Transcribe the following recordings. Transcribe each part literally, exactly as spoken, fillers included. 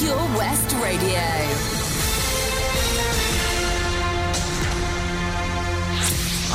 Pure West Radio.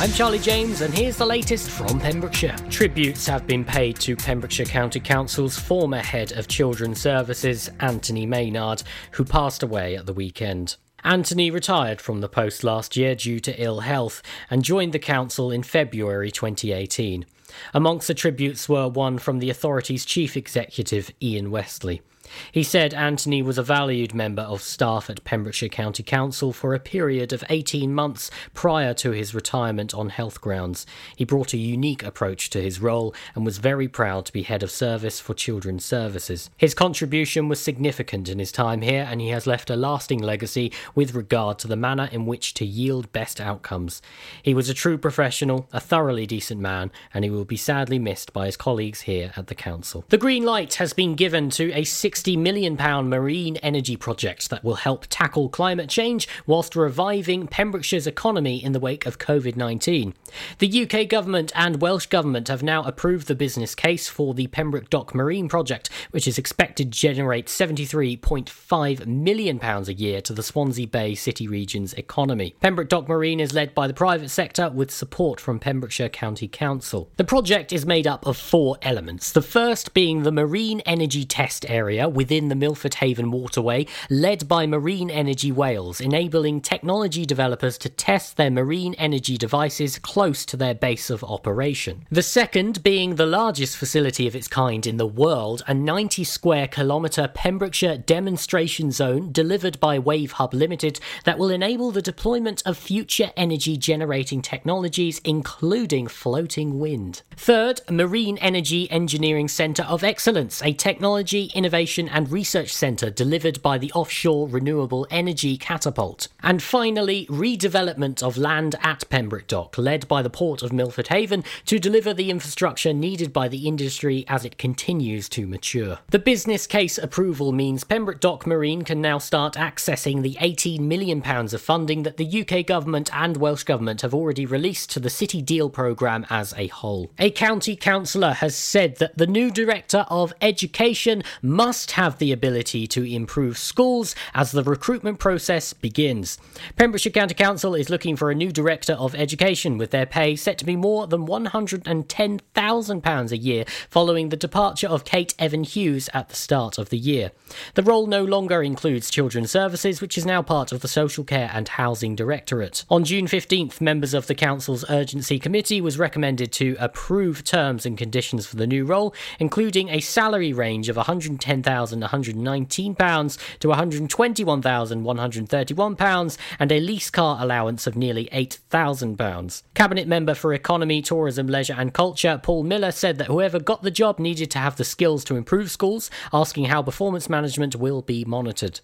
I'm Charlie James, and here's the latest from Pembrokeshire. Tributes have been paid to Pembrokeshire County Council's former head of Children's Services, Anthony Maynard, who passed away at the weekend. Anthony retired from the post last year due to ill health and joined the council in February twenty eighteen. Amongst the tributes were one from the authority's chief executive, Ian Westley. He said Anthony was a valued member of staff at Pembrokeshire County Council for a period of eighteen months prior to his retirement on health grounds. He brought a unique approach to his role and was very proud to be Head of Service for Children's Services. His contribution was significant in his time here, and he has left a lasting legacy with regard to the manner in which to yield best outcomes. He was a true professional, a thoroughly decent man, and he will be sadly missed by his colleagues here at the council. The green light has been given to a six sixty million pounds marine energy project that will help tackle climate change whilst reviving Pembrokeshire's economy in the wake of covid nineteen. The U K Government and Welsh Government have now approved the business case for the Pembroke Dock Marine project, which is expected to generate seventy-three point five million pounds a year to the Swansea Bay City region's economy. Pembroke Dock Marine is led by the private sector with support from Pembrokeshire County Council. The project is made up of four elements, the first being the Marine Energy Test Area within the Milford Haven Waterway, led by Marine Energy Wales, enabling technology developers to test their marine energy devices close to their base of operation. The second being the largest facility of its kind in the world, a ninety square kilometre Pembrokeshire demonstration zone delivered by Wave Hub Limited that will enable the deployment of future energy generating technologies, including floating wind. Third, Marine Energy Engineering Centre of Excellence, a technology, innovation and Research Centre delivered by the Offshore Renewable Energy Catapult. And finally, redevelopment of land at Pembroke Dock, led by the Port of Milford Haven, to deliver the infrastructure needed by the industry as it continues to mature. The business case approval means Pembroke Dock Marine can now start accessing the eighteen million pounds of funding that the U K Government and Welsh Government have already released to the City Deal programme as a whole. A county councillor has said that the new Director of Education must have the ability to improve schools as the recruitment process begins. Pembrokeshire County Council is looking for a new Director of Education, with their pay set to be more than one hundred ten thousand pounds a year following the departure of Kate Evan Hughes at the start of the year. The role no longer includes Children's Services, which is now part of the Social Care and Housing Directorate. On June fifteenth, members of the Council's Urgency Committee was recommended to approve terms and conditions for the new role, including a salary range of one hundred ten thousand pounds one hundred nineteen pounds to one hundred twenty-one thousand one hundred thirty-one pounds and a lease car allowance of nearly eight thousand pounds. Cabinet Member for Economy, Tourism, Leisure and Culture, Paul Miller, said that whoever got the job needed to have the skills to improve schools, asking how performance management will be monitored.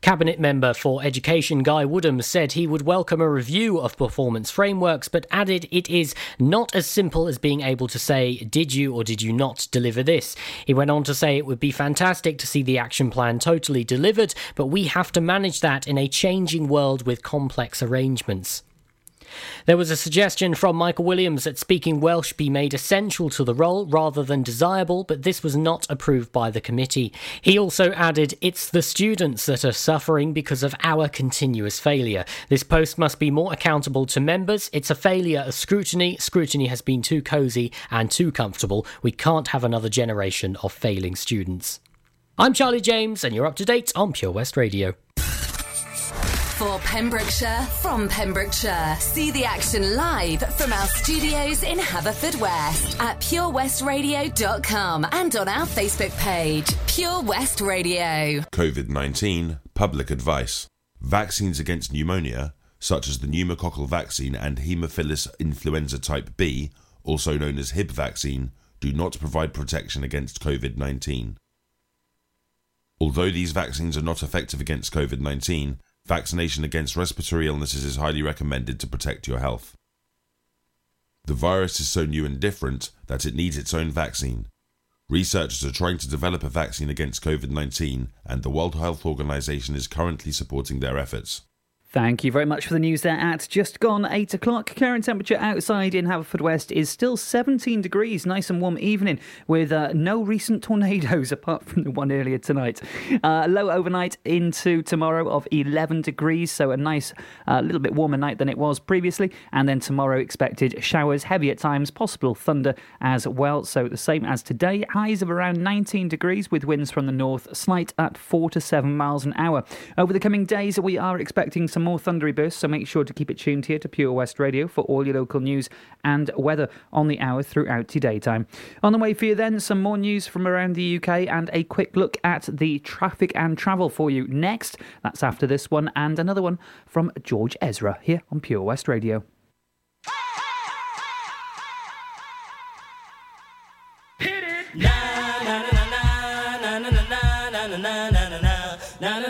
Cabinet Member for Education Guy Woodham said he would welcome a review of performance frameworks, but added it is not as simple as being able to say, did you or did you not deliver this? He went on to say it would be fantastic to see the action plan totally delivered, but we have to manage that in a changing world with complex arrangements. There was a suggestion from Michael Williams that speaking Welsh be made essential to the role rather than desirable, but this was not approved by the committee. He also added, it's the students that are suffering because of our continuous failure. This post must be more accountable to members. It's a failure of scrutiny. Scrutiny has been too cosy and too comfortable. We can't have another generation of failing students. I'm Charlie James, and you're up to date on Pure West Radio. For Pembrokeshire, from Pembrokeshire. See the action live from our studios in Haverfordwest at pure west radio dot com and on our Facebook page, Pure West Radio. covid nineteen public advice. Vaccines against pneumonia, such as the pneumococcal vaccine and haemophilus influenza type B, also known as H I B vaccine, do not provide protection against covid nineteen. Although these vaccines are not effective against covid nineteen, vaccination against respiratory illnesses is highly recommended to protect your health. The virus is so new and different that it needs its own vaccine. Researchers are trying to develop a vaccine against covid nineteen, and the World Health Organization is currently supporting their efforts. Thank you very much for the news there at just gone eight o'clock. Current temperature outside in Haverfordwest is still seventeen degrees. Nice and warm evening with uh, no recent tornadoes apart from the one earlier tonight. Uh, low overnight into tomorrow of eleven degrees. So a nice uh, little bit warmer night than it was previously. And then tomorrow expected showers, heavy at times, possible thunder as well. So the same as today. Highs of around nineteen degrees with winds from the north, slight at four to seven miles an hour. Over the coming days, we are expecting some more thundery bursts, so make sure to keep it tuned here to Pure West Radio for all your local news and weather on the hour throughout your daytime. On the way for you then, some more news from around the U K and a quick look at the traffic and travel for you next. That's after this one and another one from George Ezra here on Pure West Radio. Hit it! Na na na na na na na na na na na na na.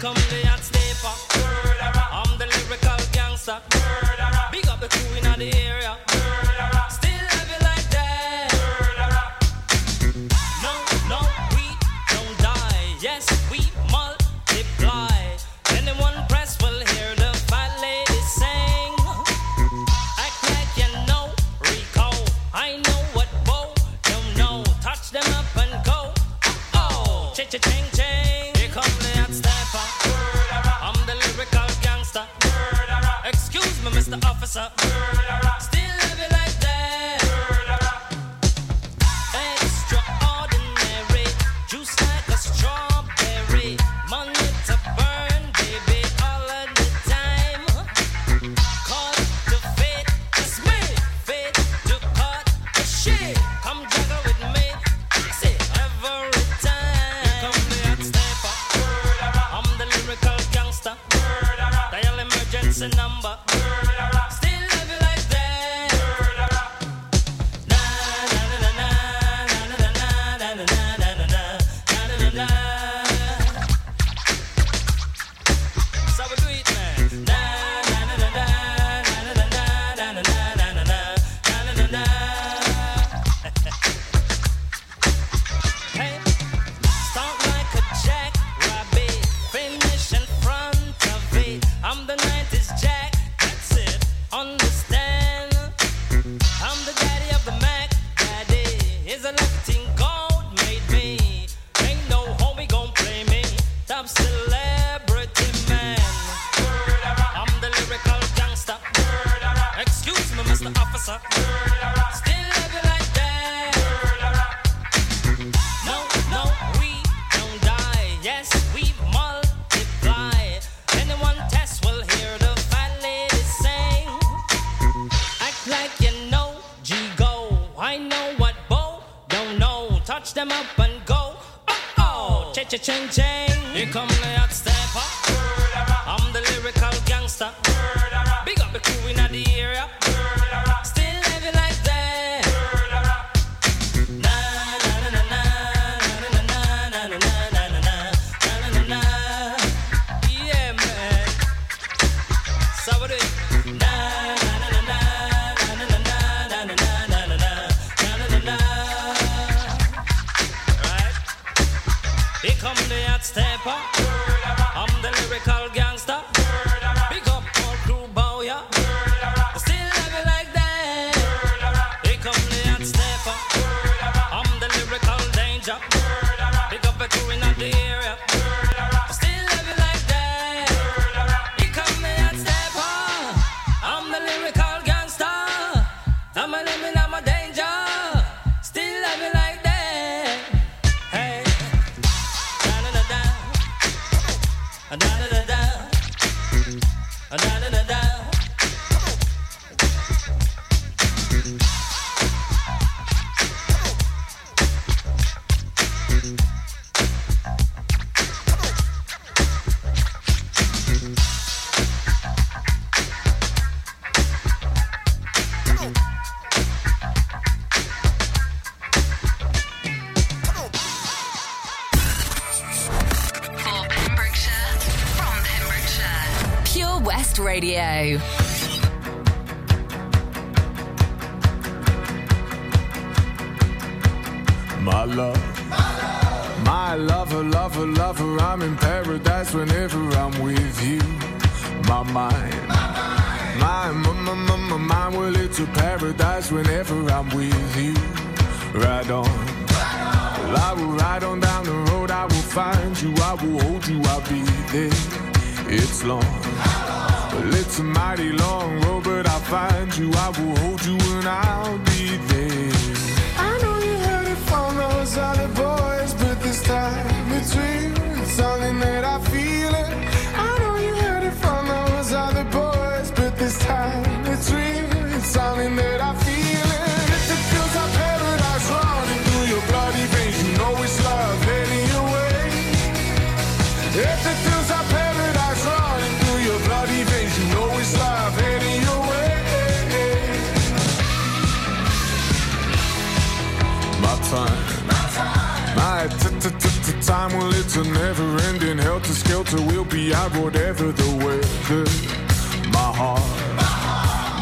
Come the hot sniper, I'm the lyrical gangster. Big up the crew in the area, still have it like that. No, no, we don't die. Yes, we multiply. Anyone press will hear the fat lady sing. Act like you know Rico. I know what Bo don't know. Touch them up and go. Oh, cha cha ching ching. Mister Officer, still living like that. Extraordinary, juice like a strawberry. Money to burn, baby, all of the time. Cultivate, it's me. Fate to cut the shit. Come juggle with me, say every time. Here come the hot sniper, I'm the lyrical gangster. Dial emergency number. Radio. my love. My lover, lover, lover, I'm in paradise whenever I'm with you. My mind, my, my, my, my, my mind, well, it's a paradise whenever I'm with you. Ride on, well, I will ride on down the road, I will find you, I will hold you, I'll be there. It's long, well, it's a mighty long road, but I'll find you, I will hold you and I'll be there. I know you heard it from those other boys, but this time it's real, it's something that I feel it. I know you heard it from those other boys, but this time it's real, it's something that I feel it. If it feels like paradise running through your bloody veins, you know it's love heading your way. If it feels like paradise running through your bloody veins, you know it's love heading your way. My time, my time, my t-t-t-t-time, well, it's a never-ending helter-skelter, we'll be out whatever the weather. My heart,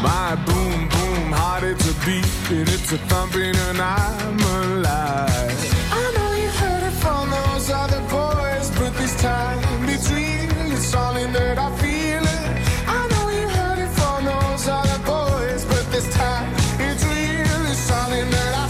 my boom, boom, heart, it's a beating, it's a thumping, and I'm alive. I know you heard it from those other boys, but this time it's real, it's all in that I feel it. I know you heard it from those other boys, but this time it's real, it's all in that I feel it.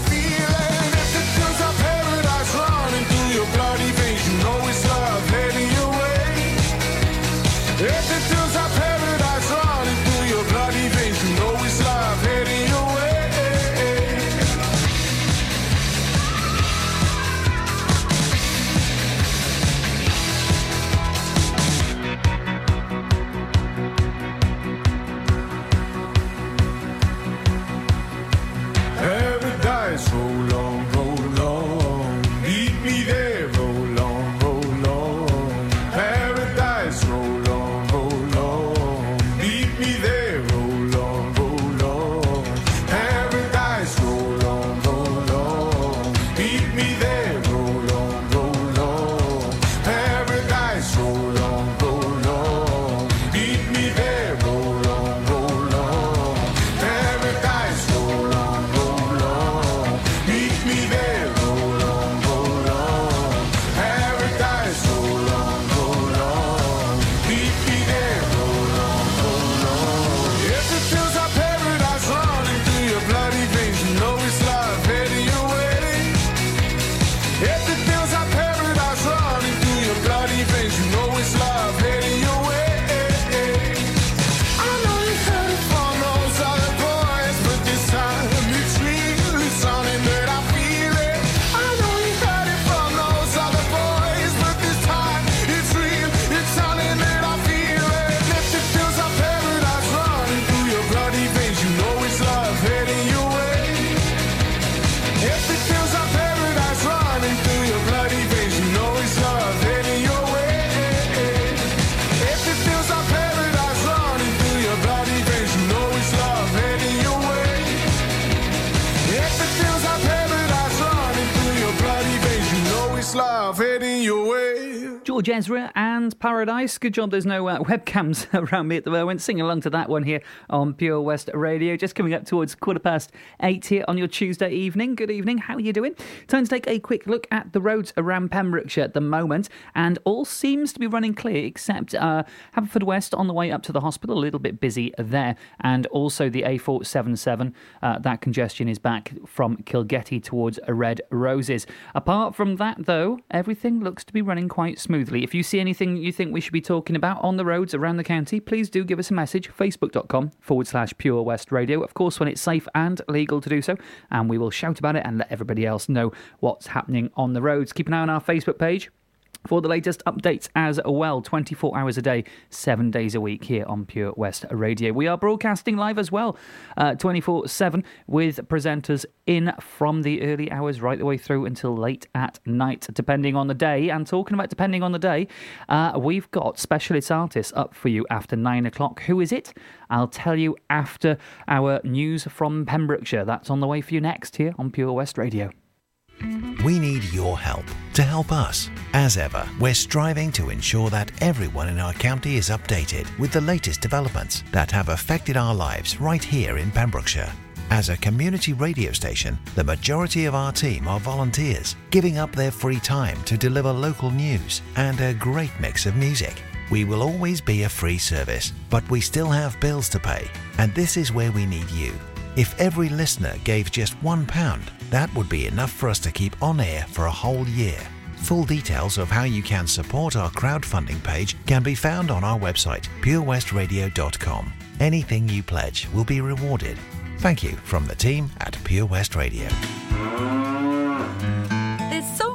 George Ezra and Paradise. Good job there's no uh, webcams around me at the moment. Sing along to that one here on Pure West Radio. Just coming up towards quarter past eight here on your Tuesday evening. Good evening. How are you doing? Time to take a quick look at the roads around Pembrokeshire at the moment. And all seems to be running clear except uh, Haverfordwest on the way up to the hospital. A little bit busy there. And also the A four seventy-seven. Uh, that congestion is back from Kilgetty towards Red Roses. Apart from that, though, everything looks to be running quite smoothly. If you see anything you think we should be talking about on the roads around the county, please do give us a message, facebook.com forward slash Pure West Radio. Of course, when it's safe and legal to do so, and we will shout about it and let everybody else know what's happening on the roads. Keep an eye on our Facebook page for the latest updates as well, twenty-four hours a day, seven days a week here on Pure West Radio. We are broadcasting live as well, uh, twenty-four seven, with presenters in from the early hours right the way through until late at night, depending on the day. And talking about depending on the day, uh, we've got specialist artists up for you after nine o'clock. Who is it? I'll tell you after our news from Pembrokeshire. That's on the way for you next here on Pure West Radio. We need your help to help us. As ever, we're striving to ensure that everyone in our county is updated with the latest developments that have affected our lives right here in Pembrokeshire. As a community radio station, the majority of our team are volunteers, giving up their free time to deliver local news and a great mix of music. We will always be a free service, but we still have bills to pay, and this is where we need you. If every listener gave just one pound, that would be enough for us to keep on air for a whole year. Full details of how you can support our crowdfunding page can be found on our website, pure west radio dot com. Anything you pledge will be rewarded. Thank you from the team at Pure West Radio. There's so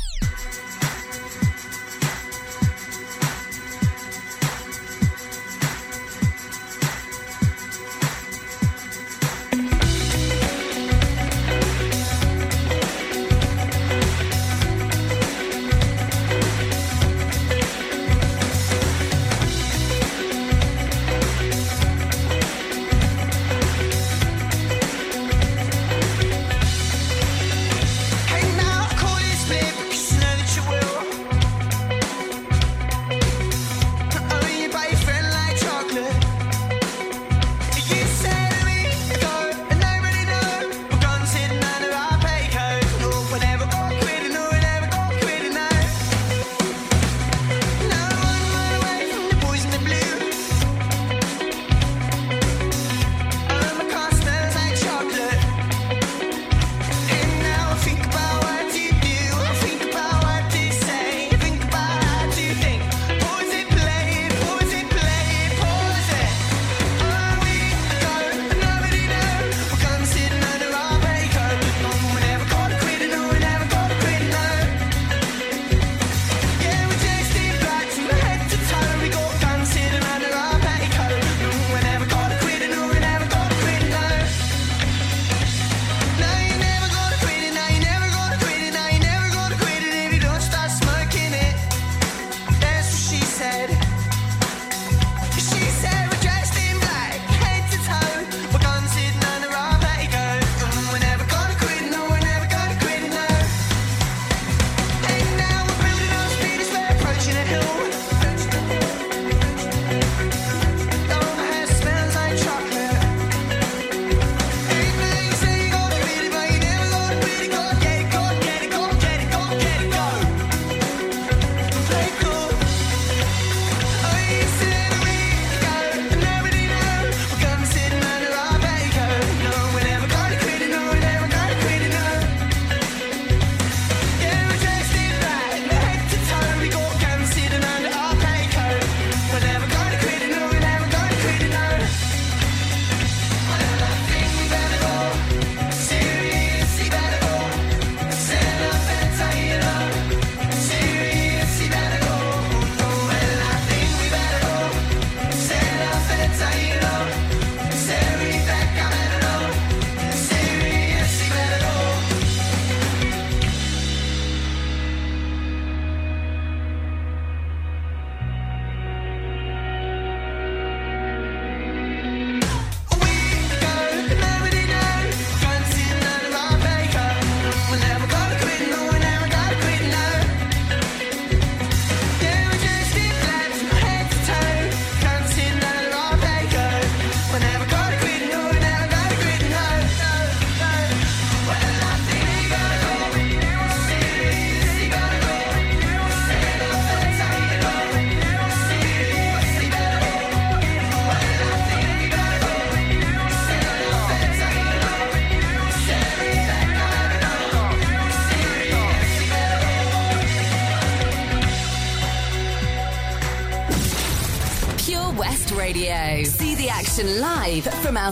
Live from our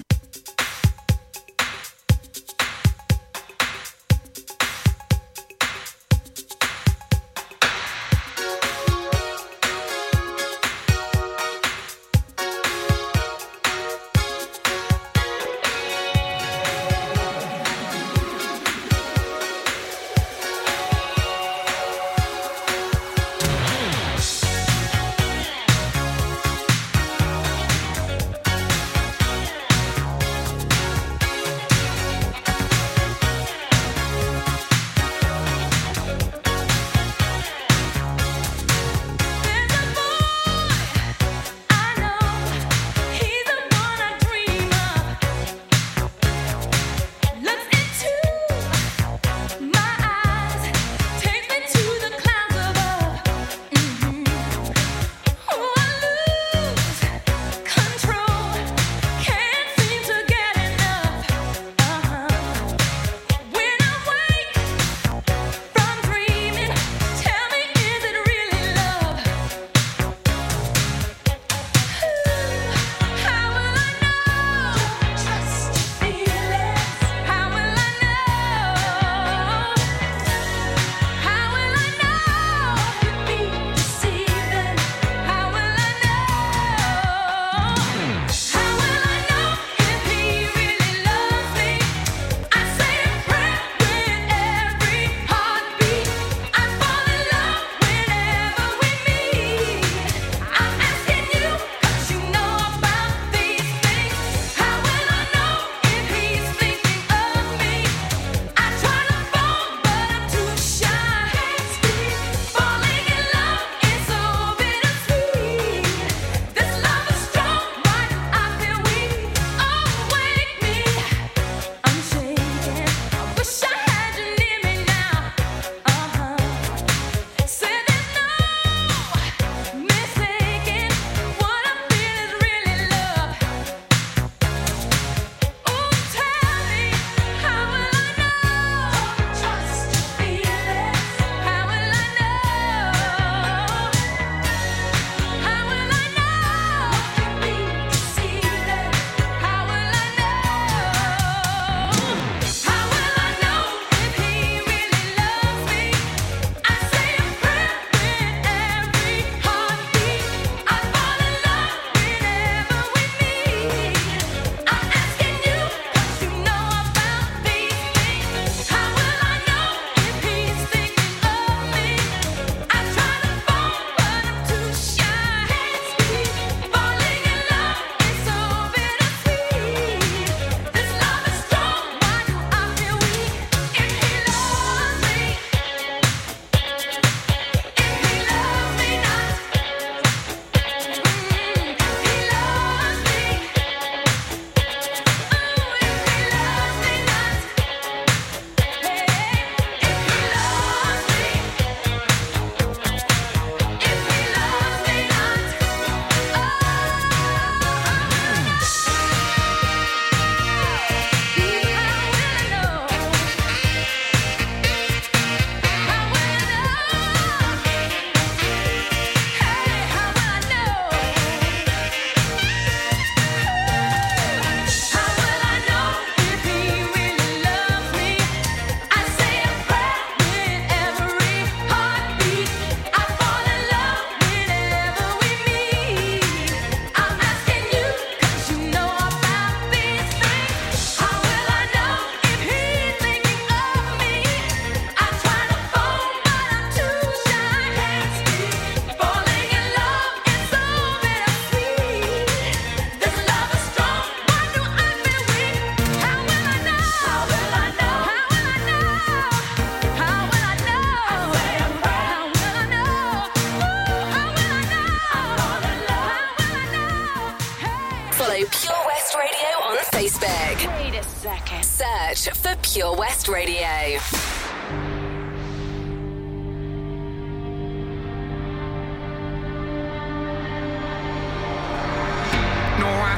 music. Wait a second. Search for Pure West Radio.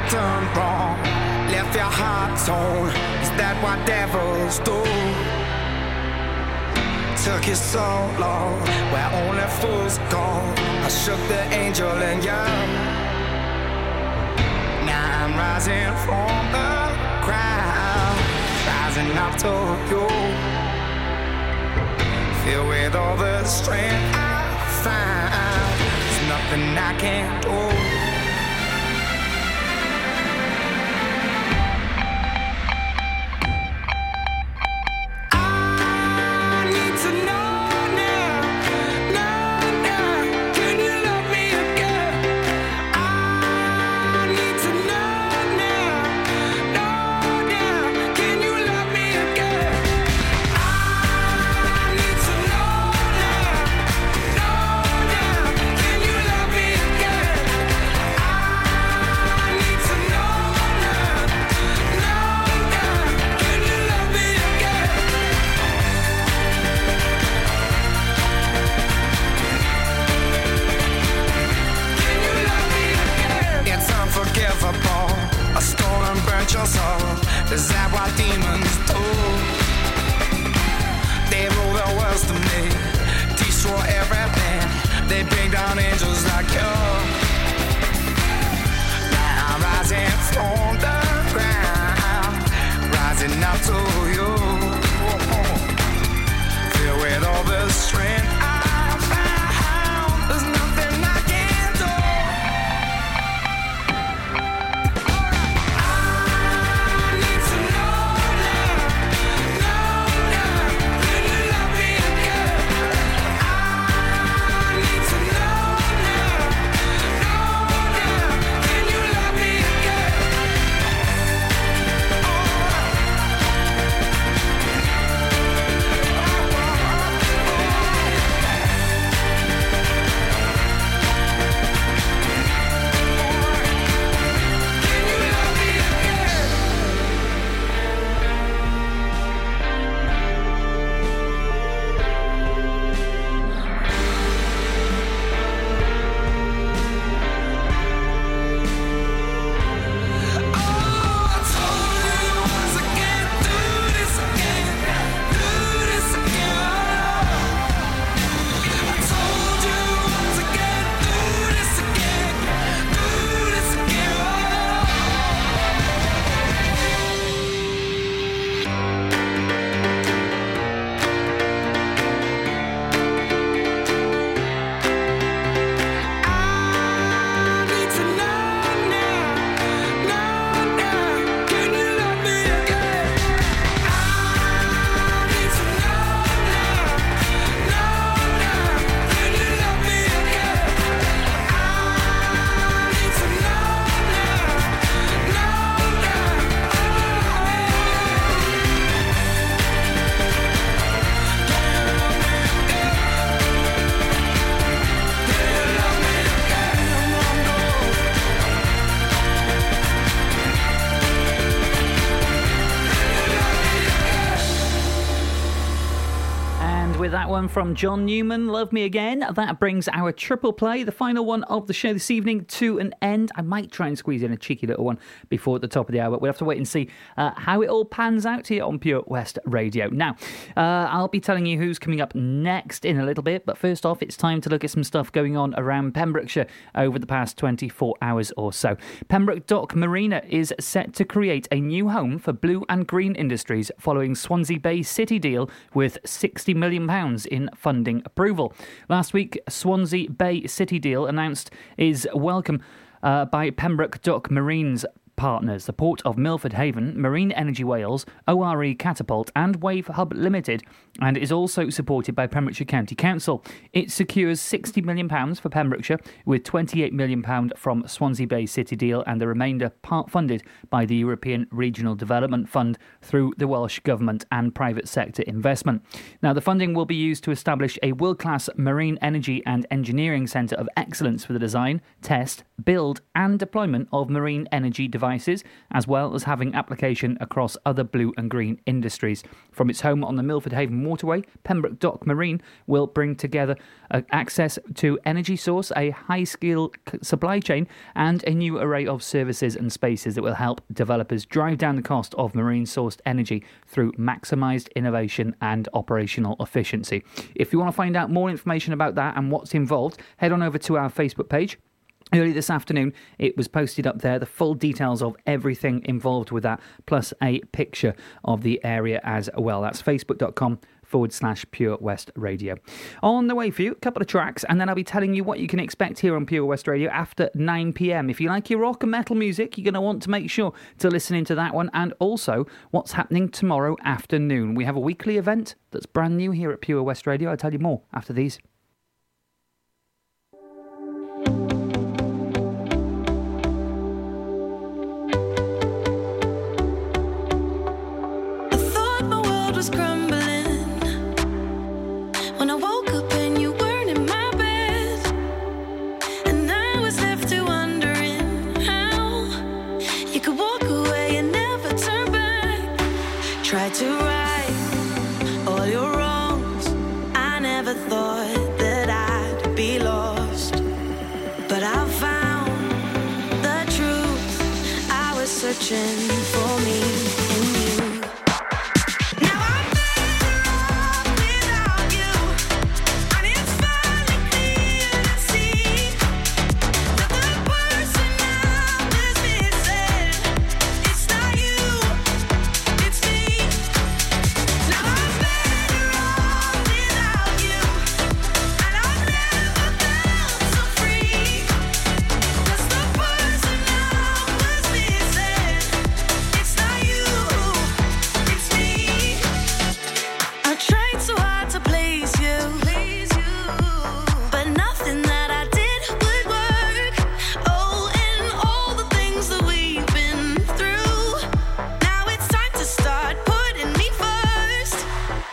Turn wrong, left your heart torn. Is that what devils do? Took you so long, where only fools gone. I shook the angel and young. Now I'm rising from the crowd, rising up to you. Filled with all the strength I find, there's nothing I can't do. Is that what demons do? They rule their worlds to me, destroy everything. They bring down angels like you. Now I'm rising from the ground, rising up to you. Filled with all the strength I found, there's nothing I can do. One from John Newman, Love Me Again. That brings our triple play, the final one of the show this evening, to an end. I might try and squeeze in a cheeky little one before the top of the hour, but we'll have to wait and see uh, how it all pans out here on Pure West Radio. Now, uh, I'll be telling you who's coming up next in a little bit, but first off, it's time to look at some stuff going on around Pembrokeshire over the past twenty-four hours or so. Pembroke Dock Marine is set to create a new home for blue and green industries following Swansea Bay City deal with sixty million pounds in funding approval. Last week, Swansea Bay City deal announced is welcome uh, by Pembroke Dock Marine's partners, the Port of Milford Haven, Marine Energy Wales, O R E Catapult and Wave Hub Limited, and is also supported by Pembrokeshire County Council. It secures sixty million pounds for Pembrokeshire, with twenty-eight million pounds from Swansea Bay City deal and the remainder part funded by the European Regional Development Fund through the Welsh Government and private sector investment. Now, the funding will be used to establish a world-class marine energy and engineering centre of excellence for the design, test, build and deployment of marine energy development devices, as well as having application across other blue and green industries. From its home on the Milford Haven Waterway, Pembroke Dock Marine will bring together uh, access to energy source, a high-skill supply chain, and a new array of services and spaces that will help developers drive down the cost of marine-sourced energy through maximised innovation and operational efficiency. If you want to find out more information about that and what's involved, head on over to our Facebook page. Early this afternoon, it was posted up there, the full details of everything involved with that, plus a picture of the area as well. That's facebook.com forward slash Pure West Radio. On the way for you, a couple of tracks, and then I'll be telling you what you can expect here on Pure West Radio after nine p m. If you like your rock and metal music, you're going to want to make sure to listen into that one, and also what's happening tomorrow afternoon. We have a weekly event that's brand new here at Pure West Radio. I'll tell you more after these. For me.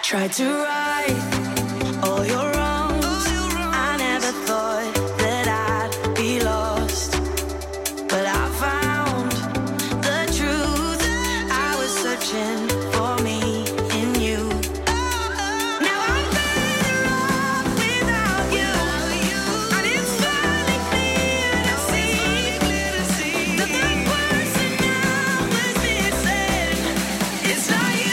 Tried to right all your wrongs. I never thought that I'd be lost, but I found the truth. I was searching for me in you. Now I'm better off without you, and it's finally clear to see that the person I was missing is not you.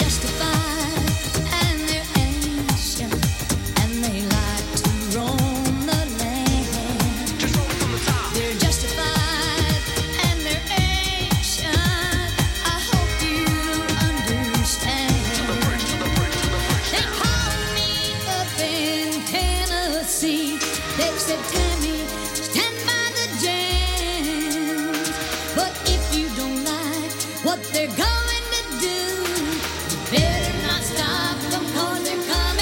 Justified, and they're ancient, and they lie. sea. They said, Tammy, stand by the jam. But if you don't like what they're going to do, you better not stop them, cause they're coming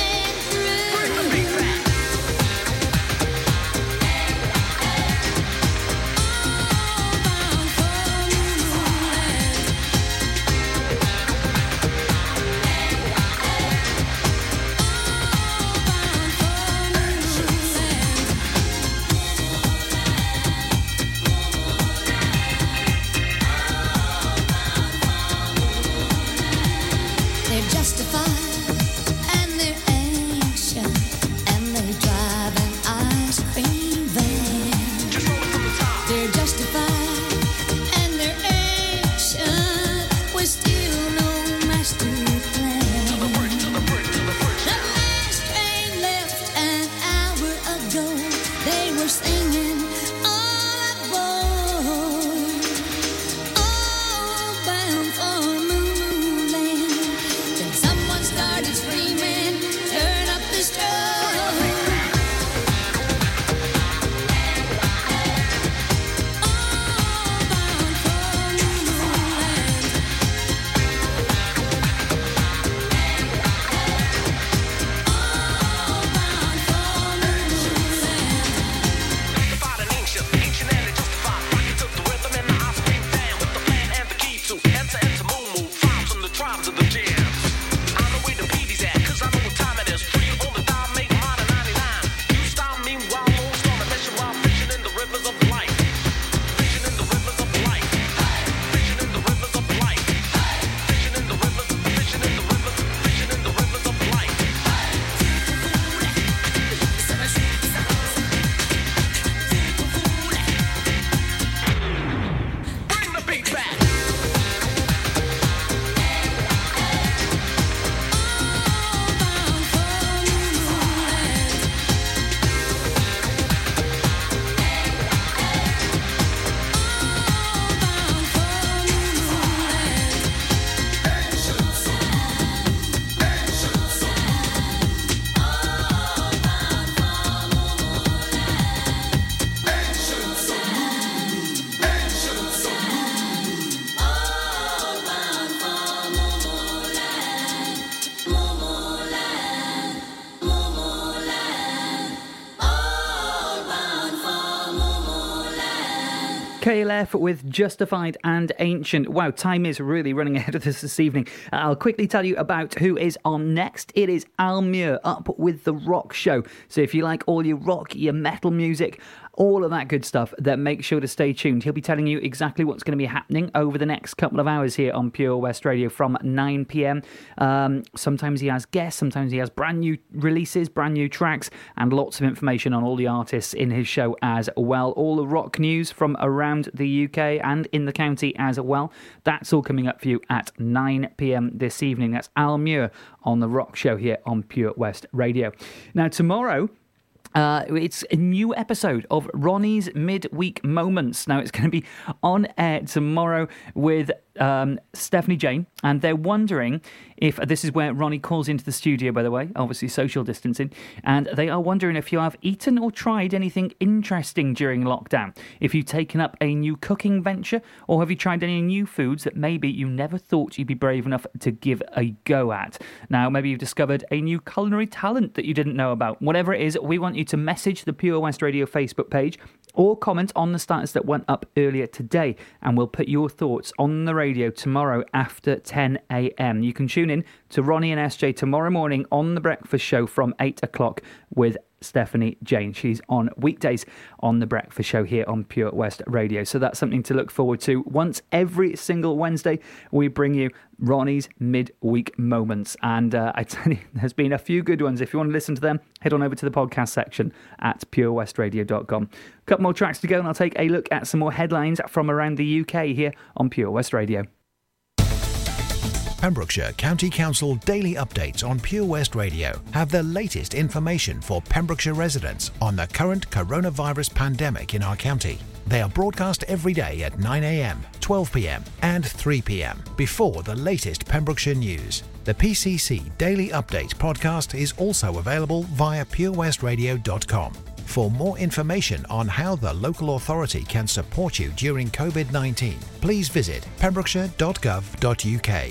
Left with Justified and Ancient. Wow, time is really running ahead of us this evening. I'll quickly tell you about who is on next. It is Al Muir, up with the rock show. So if you like all your rock, your metal music, all of that good stuff, then make sure to stay tuned. He'll be telling you exactly what's going to be happening over the next couple of hours here on Pure West Radio from nine p m. Um, sometimes he has guests, sometimes he has brand new releases, brand new tracks, and lots of information on all the artists in his show as well. All the rock news from around the U K and in the county as well. That's all coming up for you at nine p m this evening. That's Al Muir on The Rock Show here on Pure West Radio. Now, tomorrow... Uh, it's a new episode of Ronnie's Midweek Moments. Now, it's going to be on air tomorrow with um, Stephanie Jane, and they're wondering if... This is where Ronnie calls into the studio, by the way, obviously social distancing, and they are wondering if you have eaten or tried anything interesting during lockdown, if you've taken up a new cooking venture, or have you tried any new foods that maybe you never thought you'd be brave enough to give a go at. Now, maybe you've discovered a new culinary talent that you didn't know about. Whatever it is, we want you to message the Pure West Radio Facebook page or comment on the status that went up earlier today, and we'll put your thoughts on the radio tomorrow after ten a m. You can tune in to Ronnie and S J tomorrow morning on The Breakfast Show from eight o'clock with Stephanie Jane. She's on weekdays on The Breakfast Show here on Pure West Radio. So that's something to look forward to. Once every single Wednesday, we bring you Ronnie's Midweek Moments. And uh, I tell you, there's been a few good ones. If you want to listen to them, head on over to the podcast section at pure west radio dot com. A couple more tracks to go, and I'll take a look at some more headlines from around the U K here on Pure West Radio. Pembrokeshire County Council daily updates on Pure West Radio have the latest information for Pembrokeshire residents on the current coronavirus pandemic in our county. They are broadcast every day at nine a m, twelve p m and three p m before the latest Pembrokeshire news. The P C C Daily Update podcast is also available via pure west radio dot com. For more information on how the local authority can support you during COVID nineteen, please visit pembrokeshire dot gov dot u k.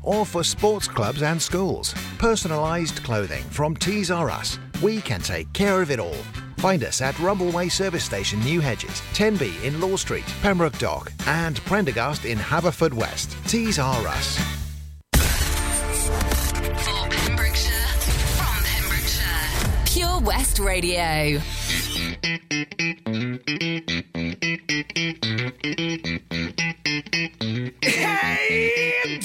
or for sports clubs and schools. Personalised clothing from Teas R Us. We can take care of it all. Find us at Rumbleway Service Station, New Hedges, ten B in Law Street, Pembroke Dock, and Prendergast in Haverfordwest. Teas R Us. For Pembrokeshire, from Pembrokeshire, Pure West Radio. Hey,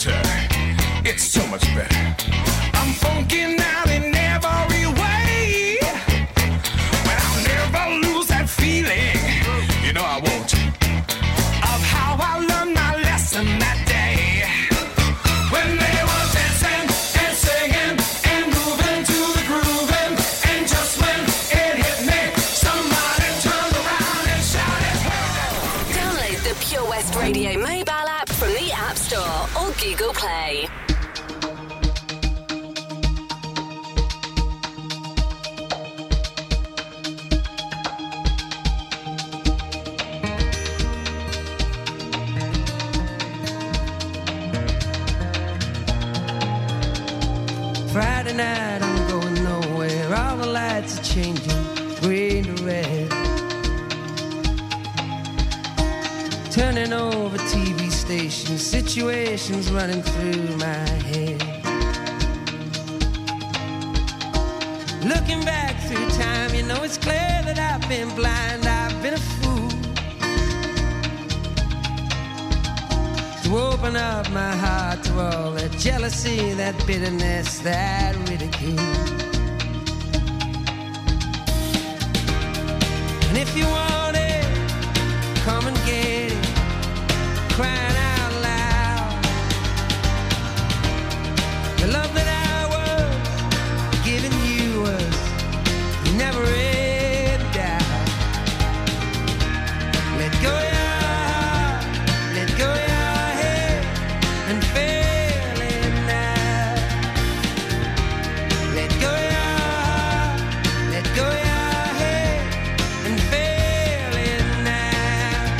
do it! It's so much better. I'm funking out in every way. West Radio mobile app from the App Store or Google Play. Friday night, I'm going nowhere. All the lights are changing, green to red. Turning over T V stations, situations running through my head. Looking back through time, you know it's clear that I've been blind, I've been a fool. To open up my heart to all that jealousy, that bitterness, that ridicule. And if you want it, come and get it. Crying out loud, the love that I was giving you was never in doubt. Let go your heart, let go your head, and fail it now. Let go your heart, let go your head, and fail it now. Babylon.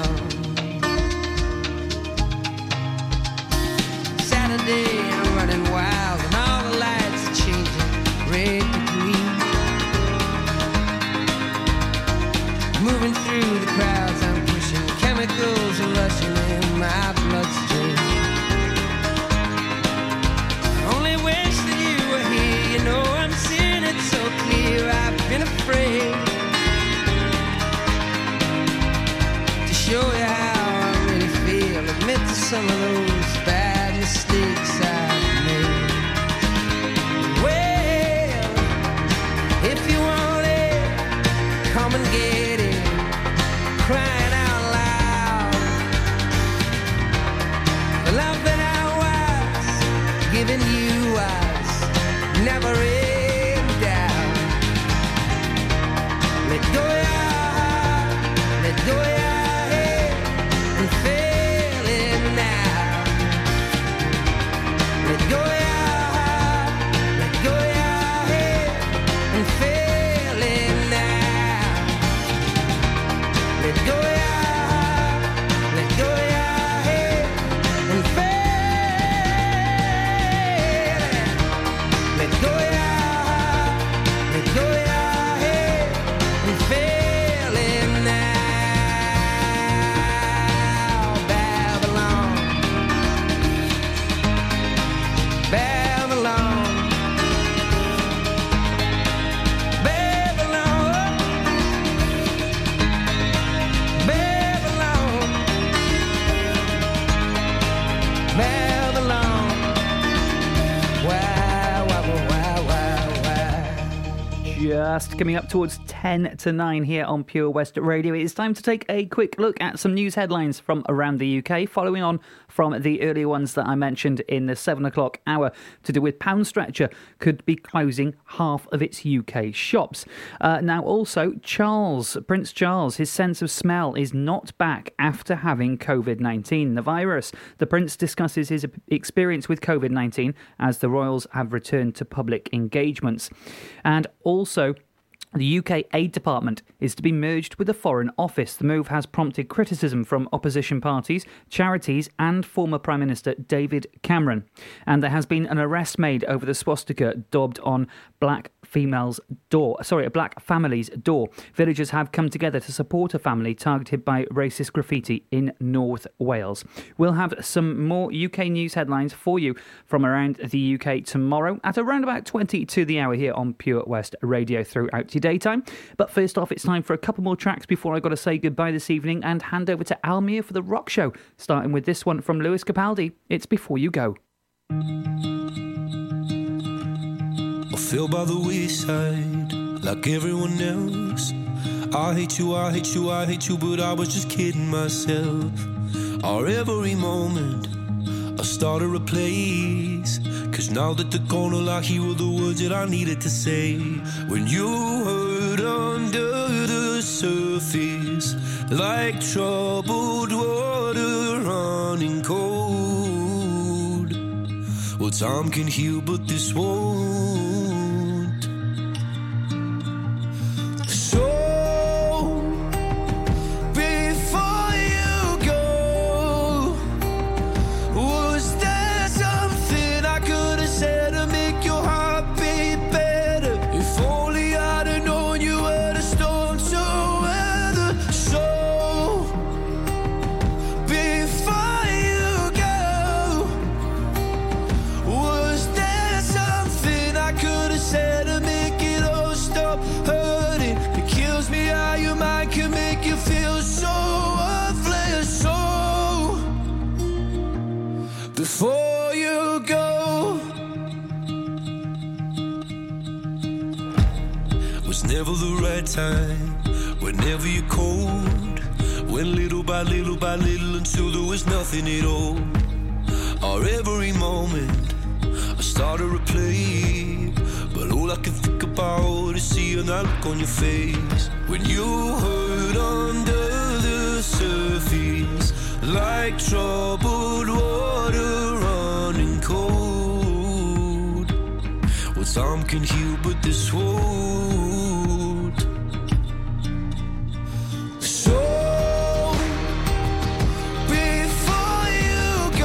Babylon. Saturday, I'm running wild and all the lights are changing red to green. Moving through the crowds, I'm pushing chemicals are rushing in my bloodstream. Only wish that you were here, you know I'm seeing it so clear. I've been afraid to show you how I really feel, admit to some of those bad mistakes I've made. Well, if you want it, come and get it. Crying out loud, the love that I was giving you was never in doubt. Let go your heart, let go your head, and fail it now. Let go your heart, let go your head, and fail it now. Let go your heart, let go your head, and fail it. Let go your heart, let go your head, and fail it now. Babylon, Babylon, Babylon, Babylon, Babylon. Wow, wow, wow, wow, wow. Just coming up towards ten to nine here on Pure West Radio. It is time to take a quick look at some news headlines from around the U K, following on from the earlier ones that I mentioned in the seven o'clock hour to do with Pound Stretcher could be closing half of its U K shops. Uh, now also, Charles, Prince Charles, his sense of smell is not back after having COVID nineteen, the virus. The Prince discusses his experience with COVID nineteen as the royals have returned to public engagements. And also, the U K Aid Department is to be merged with the Foreign Office. The move has prompted criticism from opposition parties, charities and former Prime Minister David Cameron. And there has been an arrest made over the swastika daubed on black female's door, sorry, a black family's door. Villagers have come together to support a family targeted by racist graffiti in North Wales. We'll have some more U K news headlines for you from around the U K tomorrow at around about twenty to the hour here on Pure West Radio throughout today. Daytime. But first off, it's time for a couple more tracks before I got to say goodbye this evening and hand over to Al Muir for The Rock Show, starting with this one from Lewis Capaldi. It's Before You Go. I feel by the wayside like everyone else. I hate you, I hate you, I hate you, but I was just kidding myself. Our every moment I started a place, 'cause now that they're gone, all I hear are the words that I needed to say. When you hurt float under the surface like troubled water running cold. Well, time can heal, but this won't. So before you go, was there something I could have said to make your heart beat better? If only I'd have known you were the storm to weather. So before you go, was there something I could have said to make it all stop hurting? It kills me how your mind can make you feel so worthless. So before you go, was never the right time, whenever you're cold. Went little by little by little until there was nothing at all. Or every moment I started to play, but all I can think about is seeing that look on your face when you hurt under the surface like troubled water running cold. Well, time can heal, but this won't. So before you go,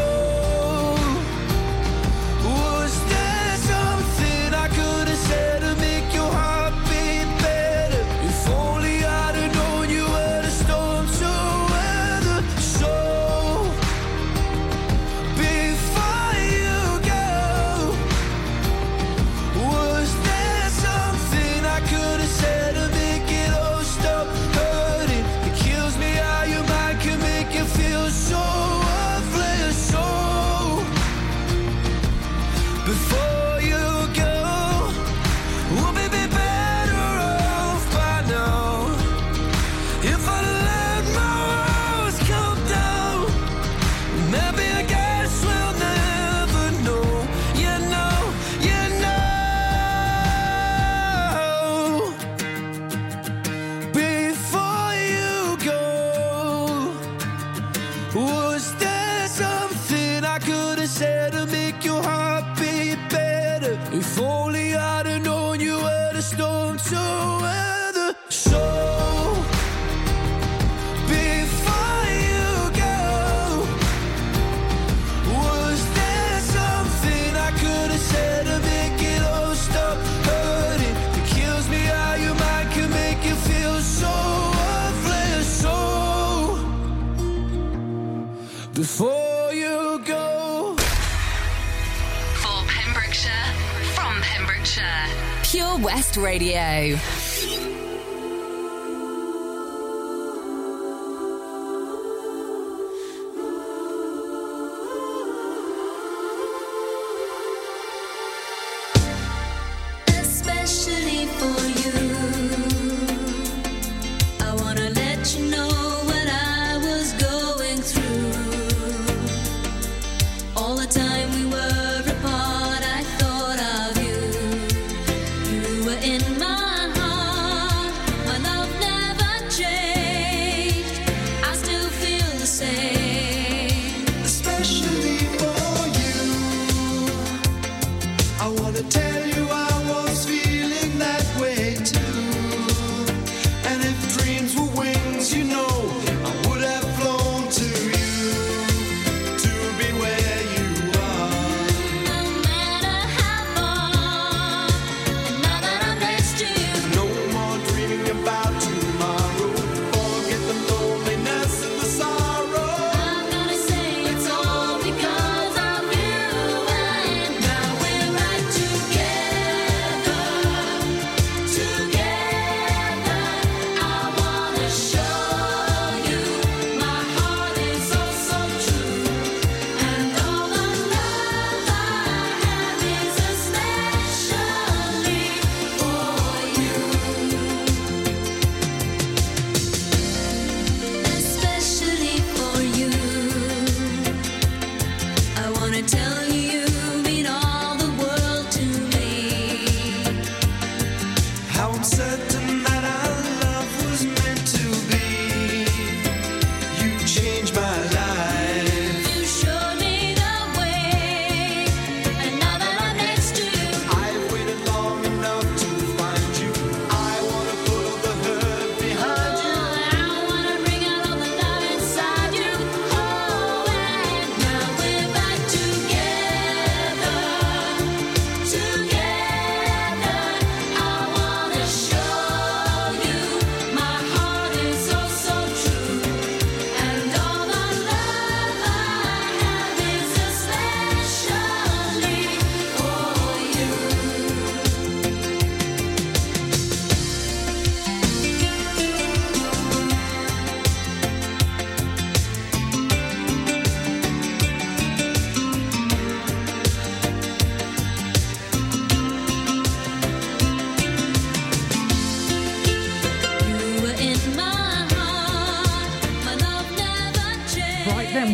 was there something I could have said to make your heart beat better? If only I'd have known you were the storm to weather. So before you go, was there something I could have said to make it all stop hurting? It kills me how your mind can make you feel so worthless. So before you go, would we be better off by now if I let my walls come down? Maybe I guess we'll never know. You know, you know. Before you go, was there something I could have said to make your heart beat better? If only I'd have known you were the storm to weather. So before you go, was there something I could have said to make it all stop hurting? It kills me how your mind can make you feel so worthless. So before you go. For Pembrokeshire, from Pembrokeshire. Pure West Radio. Especially for you, I wanna let you know what I was going through. All the time we were apart, I thought of you. You were in my heart, my love never changed. I still feel the same. Especially for you, I wanna tell you I was feeling that way too. And if dreams were wings, you know I would have flown to you to be where you are. No matter how far, and now that I'm next to you, No more dreaming about tomorrow. Forget the loneliness and the sorrow. I'm gonna say it's all because of you, and now we're right together, together. I wanna show you my heart is so, so true, and all the love I have is especially for you. Especially for you, I wanna tell you you mean all the world to me. How I'm certain that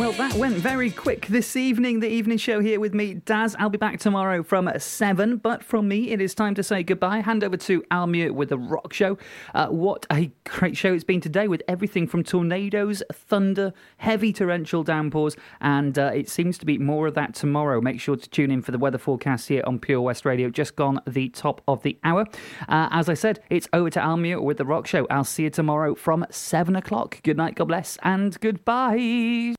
Well, that went very quick this evening. The evening show here with me, Daz. I'll be back tomorrow from seven. But from me, it is time to say goodbye. Hand over to Al Muir with the rock show. Uh, what a great show it's been today, with everything from tornadoes, thunder, heavy torrential downpours. And uh, it seems to be more of that tomorrow. Make sure to tune in for the weather forecast here on Pure West Radio. Just gone the top of the hour. Uh, as I said, it's over to Al Muir with the rock show. I'll see you tomorrow from seven o'clock. Good night, God bless, and goodbye.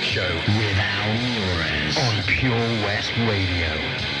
Show with Al Muir on Pure West Radio.